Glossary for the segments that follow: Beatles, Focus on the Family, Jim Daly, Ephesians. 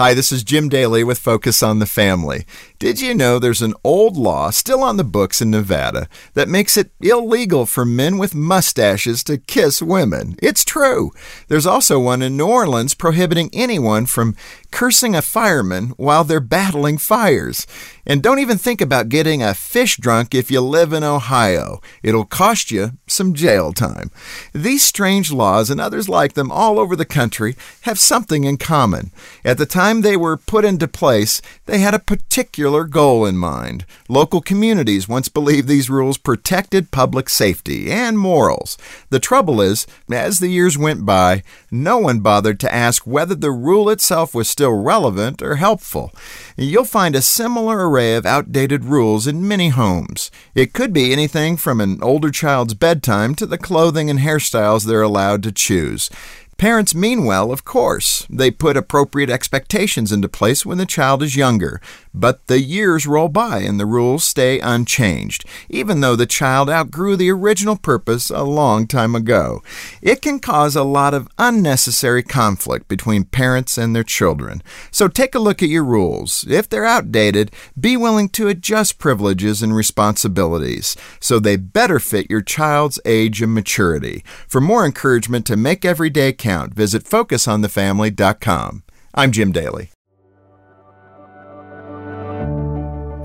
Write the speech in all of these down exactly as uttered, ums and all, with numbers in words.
Hi, this is Jim Daly with Focus on the Family. Did you know there's an old law still on the books in Nevada that makes it illegal for men with mustaches to kiss women? It's true. There's also one in New Orleans prohibiting anyone from cursing a fireman while they're battling fires. And don't even think about getting a fish drunk if you live in Ohio. It'll cost you some jail time. These strange laws and others like them all over the country have something in common. At the time they were put into place, they had a particular goal in mind. Local communities once believed these rules protected public safety and morals. The trouble is, as the years went by, no one bothered to ask whether the rule itself was still relevant or helpful. You'll find a similar array of outdated rules in many homes. It could be anything from an older child's bedtime to the clothing and hairstyles they're allowed to choose. Parents mean well, of course. They put appropriate expectations into place when the child is younger. But the years roll by and the rules stay unchanged, even though the child outgrew the original purpose a long time ago. It can cause a lot of unnecessary conflict between parents and their children. So take a look at your rules. If they're outdated, be willing to adjust privileges and responsibilities so they better fit your child's age and maturity. For more encouragement to make everyday care, visit focus on the family dot com. I'm Jim Daly.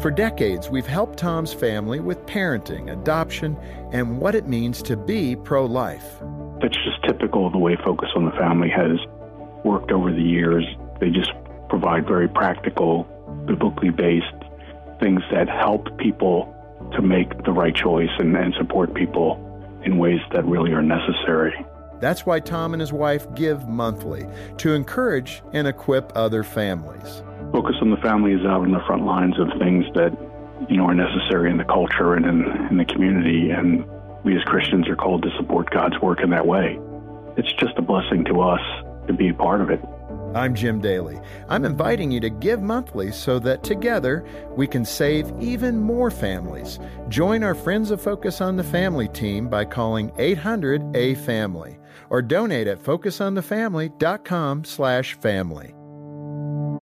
For decades, we've helped Tom's family with parenting, adoption, and what it means to be pro-life. That's just typical of the way Focus on the Family has worked over the years. They just provide very practical, biblically based things that help people to make the right choice and, and support people in ways that really are necessary. That's why Tom and his wife give monthly, to encourage and equip other families. Focus on the Family is out on the front lines of things that, you know, are necessary in the culture and in, in the community, and we as Christians are called to support God's work in that way. It's just a blessing to us to be a part of it. I'm Jim Daly. I'm inviting you to give monthly so that together we can save even more families. Join our Friends of Focus on the Family team by calling eight hundred A Family or donate at focus on the family dot com slash family.